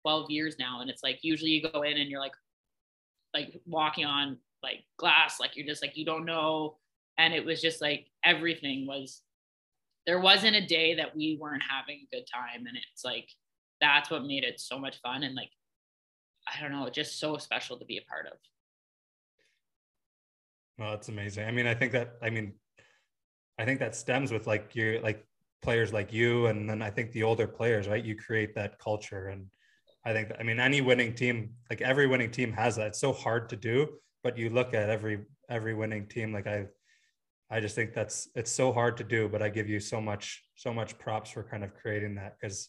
12 years now. And it's like, usually you go in and you're like walking on like glass, like you're just like, you don't know. And it was just like, everything was, there wasn't a day that we weren't having a good time. And it's like, that's what made it so much fun. And like, I don't know, just so special to be a part of. Well, that's amazing. I mean, I think that stems with like your, like players like you, and then I think the older players, right? You create that culture. And I think, I mean, any winning team, like every winning team has that. It's so hard to do, but you look at every winning team. Like I just think it's so hard to do, but I give you so much props for kind of creating that, because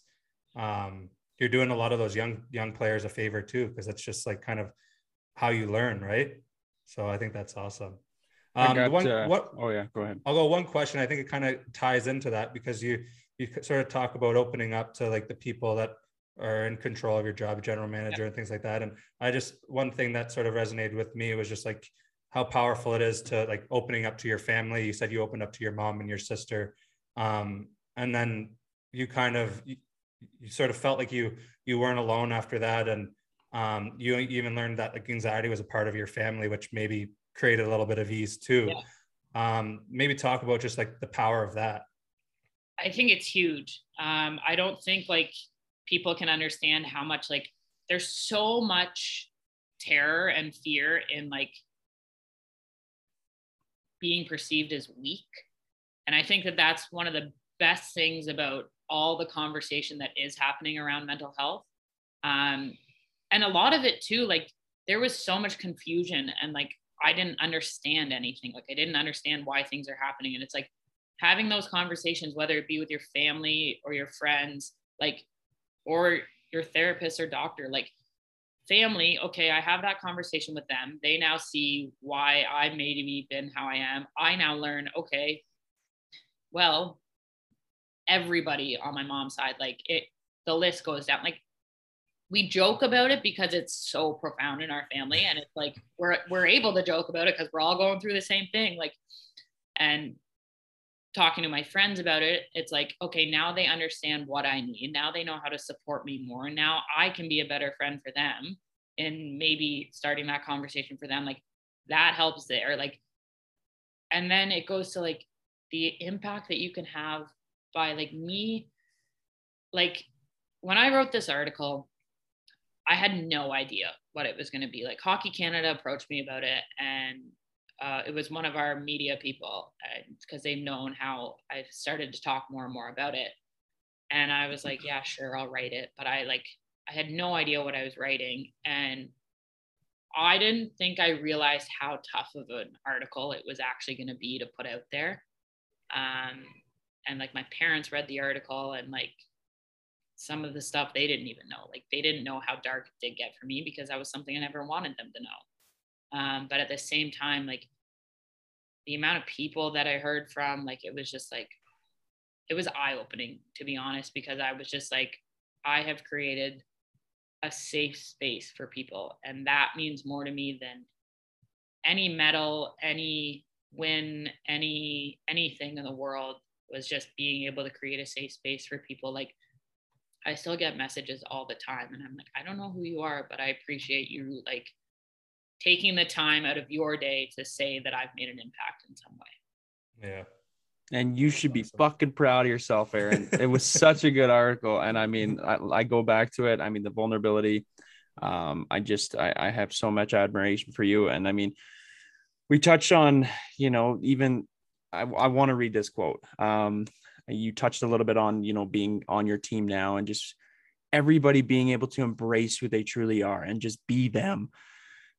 you're doing a lot of those young players a favor too, because it's just like kind of how you learn, right? So I think that's awesome. Go ahead. I'll go one question. I think it kind of ties into that, because you sort of talk about opening up to like the people that are in control of your job, general manager, yeah, and things like that. And one thing that sort of resonated with me was just like how powerful it is to like opening up to your family. You said you opened up to your mom and your sister, and then you kind of you sort of felt like you weren't alone after that, and you even learned that like anxiety was a part of your family, which maybe created a little bit of ease too. Yeah. Maybe talk about just like the power of that. I think it's huge. I don't think like people can understand how much like there's so much terror and fear in like being perceived as weak. And I think that that's one of the best things about all the conversation that is happening around mental health. And a lot of it too, like there was so much confusion and like I didn't understand anything. Like I didn't understand why things are happening. And it's like having those conversations, whether it be with your family or your friends, like, or your therapist or doctor, like family. Okay. I have that conversation with them. They now see why I maybe been how I am. I now learn, okay, well, everybody on my mom's side, like the list goes down. Like, we joke about it because it's so profound in our family. And it's like, we're able to joke about it because we're all going through the same thing. Like, and talking to my friends about it, it's like, okay, now they understand what I need. Now they know how to support me more. Now I can be a better friend for them. And maybe starting that conversation for them, like that helps there. Like, and then it goes to like the impact that you can have by like me. Like when I wrote this article, I had no idea what it was going to be. Like Hockey Canada approached me about it, and it was one of our media people, because they've known how I've started to talk more and more about it. And I was like, yeah, sure, I'll write it. But I had no idea what I was writing. And I didn't think I realized how tough of an article it was actually going to be to put out there. And like my parents read the article, and like some of the stuff they didn't even know. Like they didn't know how dark it did get for me, because that was something I never wanted them to know. But at the same time, like the amount of people that I heard from, like it was just like, it was eye-opening, to be honest, because I was just like, I have created a safe space for people. And that means more to me than any medal, any win, anything in the world, was just being able to create a safe space for people. Like I still get messages all the time, and I'm like, I don't know who you are, but I appreciate you like taking the time out of your day to say that I've made an impact in some way. Yeah. And you should be fucking proud of yourself, Erin. It was such a good article. And I mean, I go back to it. I mean, the vulnerability, I have so much admiration for you. And I mean, we touched on, you know, even I want to read this quote. You touched a little bit on, you know, being on your team now and just everybody being able to embrace who they truly are and just be them.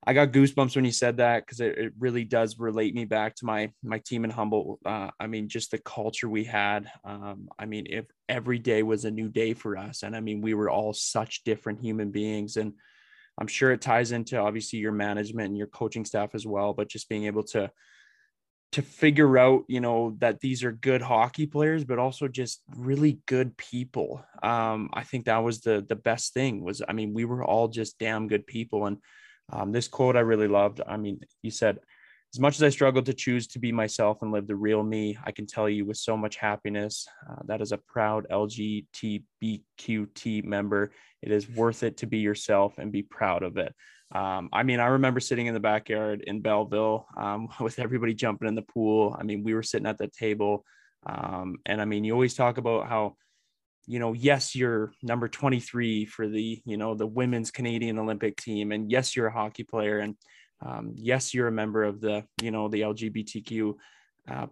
I got goosebumps when you said that, because it really does relate me back to my team in Humboldt. I mean, just the culture we had. I mean, if every day was a new day for us, and I mean, we were all such different human beings. And I'm sure it ties into obviously your management and your coaching staff as well, but just being able to figure out, you know, that these are good hockey players, but also just really good people. I think that was the best thing was, I mean, we were all just damn good people. And this quote I really loved. I mean, you said, as much as I struggled to choose to be myself and live the real me, I can tell you with so much happiness, that as a proud LGBTQT member, it is worth it to be yourself and be proud of it. I mean, I remember sitting in the backyard in Belleville with everybody jumping in the pool. I mean, we were sitting at the table. And I mean, you always talk about how, you know, yes, you're number 23 for the, you know, the women's Canadian Olympic team. And yes, you're a hockey player. And yes, you're a member of the, you know, the LGBTQ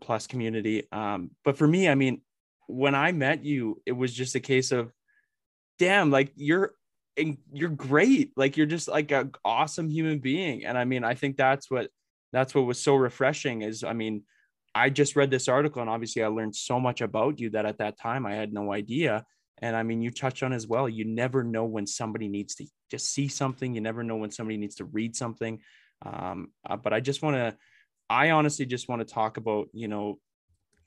plus community. But for me, I mean, when I met you, it was just a case of, damn, like you're great. Like, you're just like an awesome human being. And I mean, I think that's what was so refreshing is, I mean, I just read this article and obviously I learned so much about you that at that time I had no idea. And I mean, you touched on as well, you never know when somebody needs to just see something. You never know when somebody needs to read something. But I honestly just want to talk about, you know,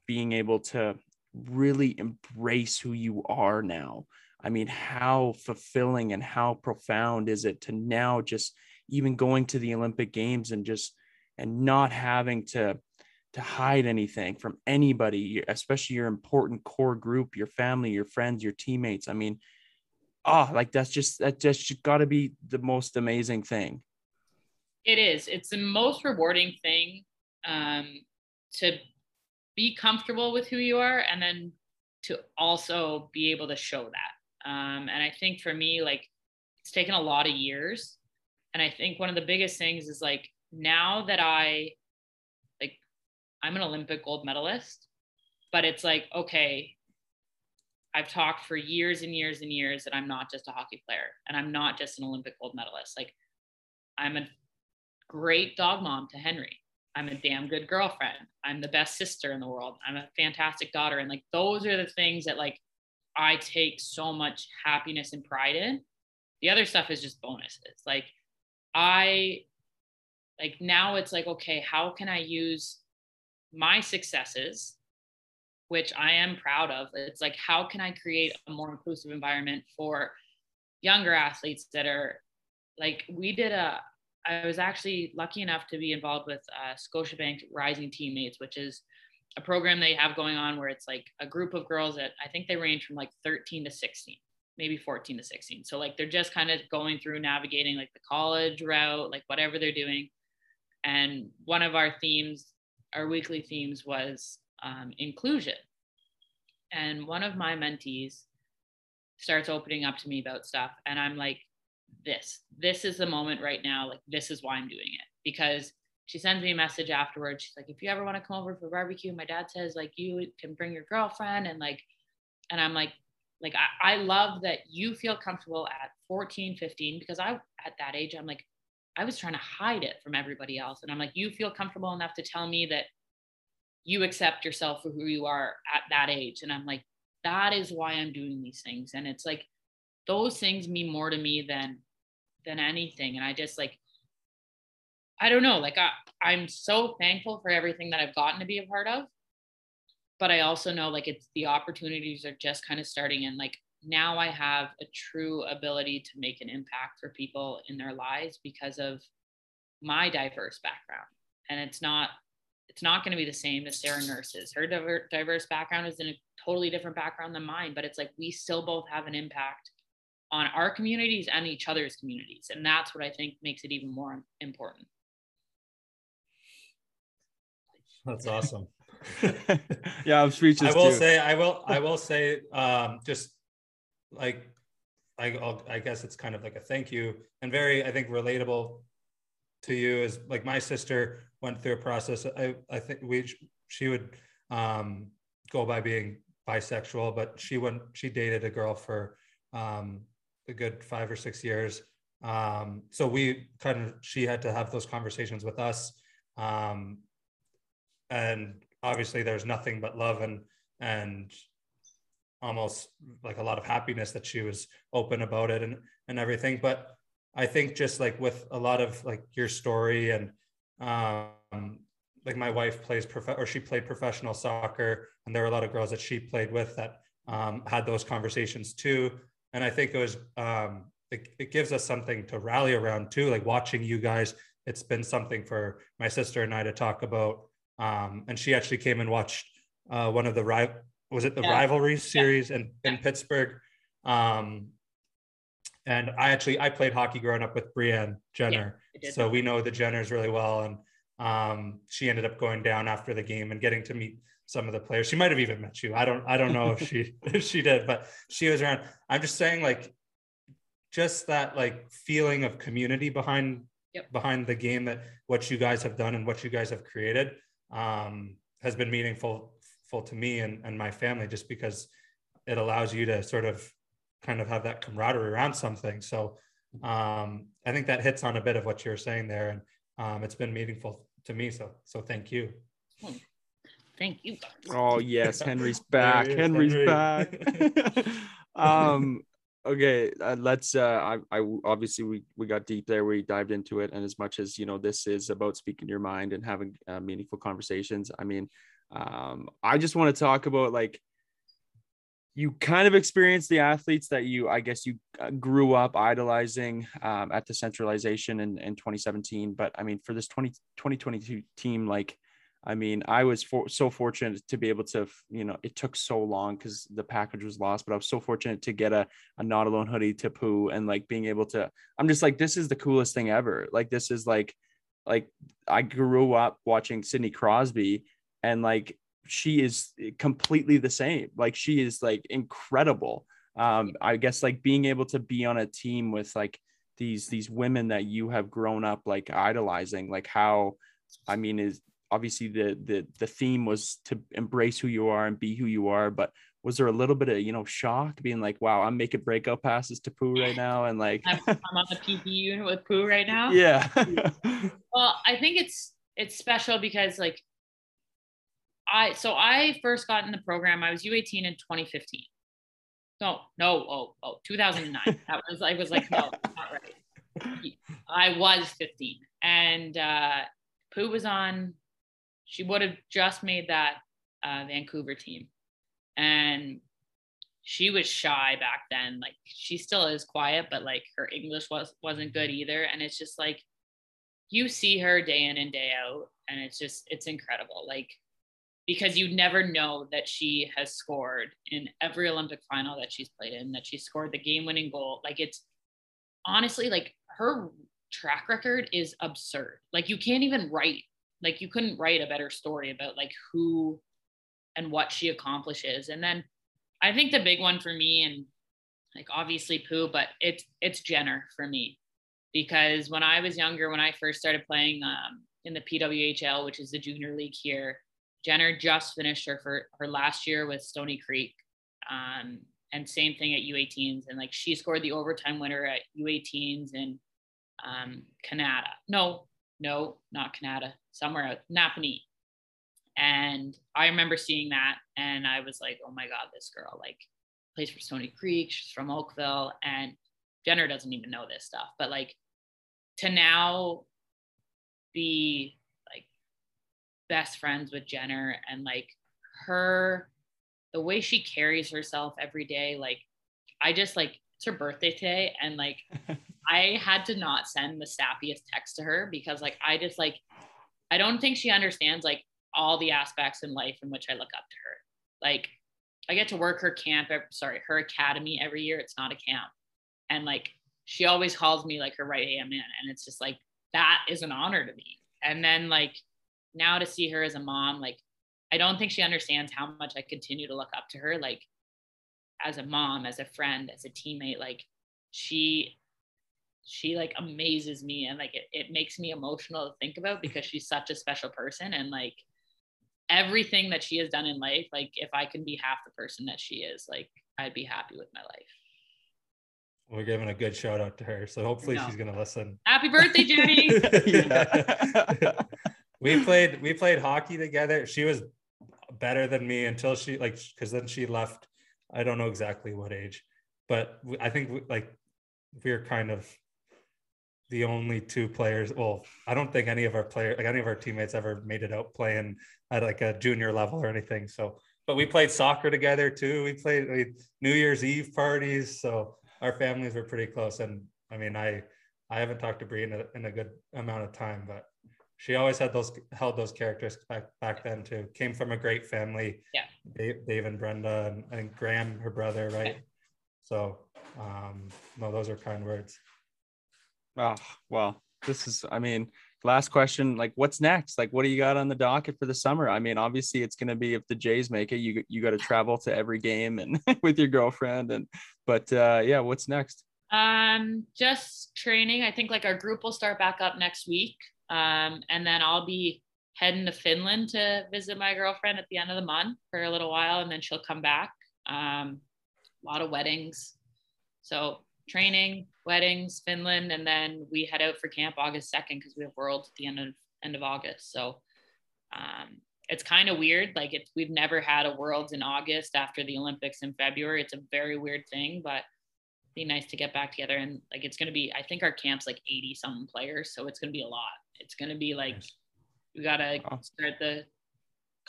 being able to really embrace who you are now. I mean, how fulfilling and how profound is it to now just even going to the Olympic Games and just, and not having to hide anything from anybody, especially your important core group, your family, your friends, your teammates. I mean, that's just gotta be the most amazing thing. It is. It's the most rewarding thing, to be comfortable with who you are and then to also be able to show that. And I think for me, like, it's taken a lot of years. And I think one of the biggest things is, like, now that I'm an Olympic gold medalist, but it's like, okay, I've talked for years and years and years that I'm not just a hockey player and I'm not just an Olympic gold medalist. Like, I'm a great dog mom to Henry. I'm a damn good girlfriend. I'm the best sister in the world. I'm a fantastic daughter. And like, those are the things that like I take so much happiness and pride in. The other stuff is just bonuses. Like, now it's like, okay, how can I use my successes, which I am proud of? It's like, how can I create a more inclusive environment for younger athletes that are like, I was actually lucky enough to be involved with Scotiabank's Rising Teammates, which is a program they have going on where it's like a group of girls that I think they range from like 13 to 16, maybe 14 to 16. So like, they're just kind of going through navigating like the college route, like whatever they're doing. And one of our weekly themes was inclusion. And one of my mentees starts opening up to me about stuff. And I'm like, this is the moment right now. Like, this is why I'm doing it. Because she sends me a message afterwards. She's like, if you ever want to come over for barbecue, my dad says like, you can bring your girlfriend. And I'm like, I love that you feel comfortable at 14, 15, because at that age, I'm like, I was trying to hide it from everybody else. And I'm like, you feel comfortable enough to tell me that you accept yourself for who you are at that age. And I'm like, that is why I'm doing these things. And it's like, those things mean more to me than anything. And I just like, I don't know, like I'm so thankful for everything that I've gotten to be a part of, but I also know like it's the opportunities are just kind of starting. And like, now I have a true ability to make an impact for people in their lives because of my diverse background. And it's not going to be the same as Sarah Nurse's. Her diverse background is in a totally different background than mine, but it's like, we still both have an impact on our communities and each other's communities. And that's what I think makes it even more important. That's awesome. Yeah, I'm speechless. I will say, just like, I guess it's kind of like a thank you, and very, I think, relatable to you is like, my sister went through a process. I think she would go by being bisexual, but she dated a girl for a good 5 or 6 years. So she had to have those conversations with us. And obviously there's nothing but love and almost like a lot of happiness that she was open about it and everything. But I think just like with a lot of like your story and like my wife she played professional soccer, and there were a lot of girls that she played with that had those conversations too. And I think it was, it gives us something to rally around too. Like watching you guys, it's been something for my sister and I to talk about. And she actually came and watched one of the rivalry series in Pittsburgh. And I played hockey growing up with Brienne Jenner. Yeah, so we know the Jenners really well. And she ended up going down after the game and getting to meet some of the players. She might've even met you. I don't know if she did, but she was around. I'm just saying like, just that like feeling of community behind the game, that what you guys have done and what you guys have created has been meaningful meaningful to me and my family, just because it allows you to sort of kind of have that camaraderie around something. So I think that hits on a bit of what you're saying there, and it's been meaningful to me. So thank you. Thank you. Oh yes, Henry's back. Henry's back. Okay, let's. I obviously we got deep there. We dived into it, and as much as you know, this is about speaking your mind and having meaningful conversations. I mean, I just want to talk about like. You kind of experienced the athletes that you grew up idolizing at the centralization in 2017. But I mean, for this 2022 team, like, I mean, I was so fortunate to be able to, you know, it took so long because the package was lost, but I was so fortunate to get a Not Alone hoodie to Pooh and like being able to, I'm just like, this is the coolest thing ever. Like, this is like I grew up watching Sidney Crosby and like, she is completely the same. Like she is like incredible. I guess like being able to be on a team with like these women that you have grown up like idolizing, like how, I mean, is obviously the theme was to embrace who you are and be who you are, but was there a little bit of, you know, shock being like, wow, I'm making breakout passes to Pooh right now. And like, I'm on the PP unit with Pooh right now. Yeah. Well, I think it's special because like, I first got in the program, I was U18 in 2015. No, 2009. I was like, no, that's not right. I was 15. And Pooh was on, she would have just made that Vancouver team. And she was shy back then. Like she still is quiet, but like her English wasn't good either. And it's just like, you see her day in and day out. And it's just, it's incredible. Like, because you never know that she has scored in every Olympic final that she's played in, that she scored the game-winning goal. Like it's honestly like her track record is absurd. Like you can't even write, like you couldn't write a better story about like who and what she accomplishes. And then I think the big one for me, and like obviously Pooh, but it's Jenner for me, because when I was younger, when I first started playing in the PWHL, which is the junior league here, Jenner just finished her last year with Stony Creek, and same thing at U18s. And like she scored the overtime winner at U18s in Kanata. No, not Kanata. Somewhere out, Napanee. And I remember seeing that, and I was like, oh my God, this girl like plays for Stony Creek. She's from Oakville, and Jenner doesn't even know this stuff. But like to now be best friends with Jenner and like her, the way she carries herself every day. Like I just like, it's her birthday today. And like, I had to not send the sappiest text to her because like, I just like, I don't think she understands like all the aspects in life in which I look up to her. Like I get to work her academy every year. It's not a camp. And like, she always calls me like her right hand man. And it's just like, that is an honor to me. And then like, now to see her as a mom, like, I don't think she understands how much I continue to look up to her, like, as a mom, as a friend, as a teammate. Like, she like amazes me, and like it makes me emotional to think about, because she's such a special person, and like everything that she has done in life, like if I can be half the person that she is, like I'd be happy with my life. We're giving a good shout out to her, so hopefully she's gonna listen. Happy birthday, Jenny! We played hockey together. She was better than me until she like, because then she left. I don't know exactly what age, but we were kind of the only two players. Well, I don't think any of our teammates ever made it out playing at like a junior level or anything. So, but we played soccer together too. We played New Year's Eve parties. So our families were pretty close. And I mean, I haven't talked to Bree in a good amount of time, but she always had held those characteristics back then too. Came from a great family. Yeah. Dave and Brenda and Graham, her brother, right? So, no, those are kind words. Oh, well, this is, I mean, last question, like what's next? Like, what do you got on the docket for the summer? I mean, obviously it's going to be, if the Jays make it, you got to travel to every game and with your girlfriend but what's next? Just training. I think like our group will start back up next week. And then I'll be heading to Finland to visit my girlfriend at the end of the month for a little while, and then she'll come back. A lot of weddings. So training, weddings, Finland, and then we head out for camp August 2nd because we have Worlds at the end of August. So it's kind of weird. Like we've never had a Worlds in August after the Olympics in February. It's a very weird thing, but it'd be nice to get back together. And like, it's going to be, I think our camp's like 80 something players. So it's going to be a lot. It's going to be like, we got to start the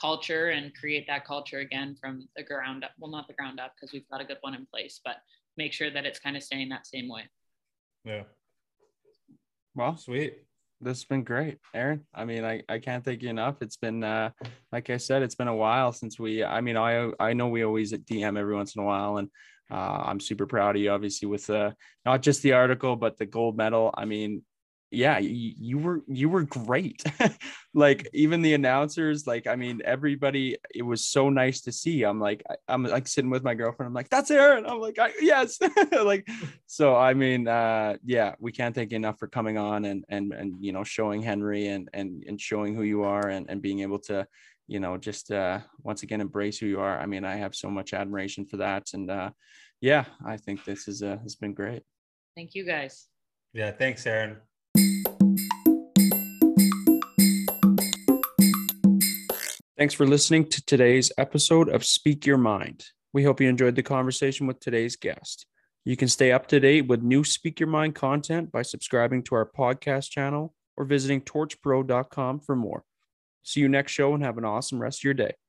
culture and create that culture again from the ground up. Well, not the ground up because we've got a good one in place, but make sure that it's kind of staying that same way. Yeah. Well, sweet. This has been great, Erin. I mean, I can't thank you enough. It's been, like I said, it's been a while since I know we always DM every once in a while, and I'm super proud of you, obviously, with not just the article, but the gold medal. I mean, yeah, you were great. Like even the announcers, like, I mean, everybody, it was so nice to see. I'm like sitting with my girlfriend. I'm like, that's Erin. I'm like, yes. Like, so, I mean, yeah, we can't thank you enough for coming on and, you know, showing Henry and showing who you are and being able to, you know, just once again, embrace who you are. I mean, I have so much admiration for that. And yeah, I think this is has been great. Thank you guys. Yeah. Thanks, Erin. Thanks for listening to today's episode of Speak Your Mind. We hope you enjoyed the conversation with today's guest. You can stay up to date with new Speak Your Mind content by subscribing to our podcast channel or visiting torchpro.com for more. See you next show and have an awesome rest of your day.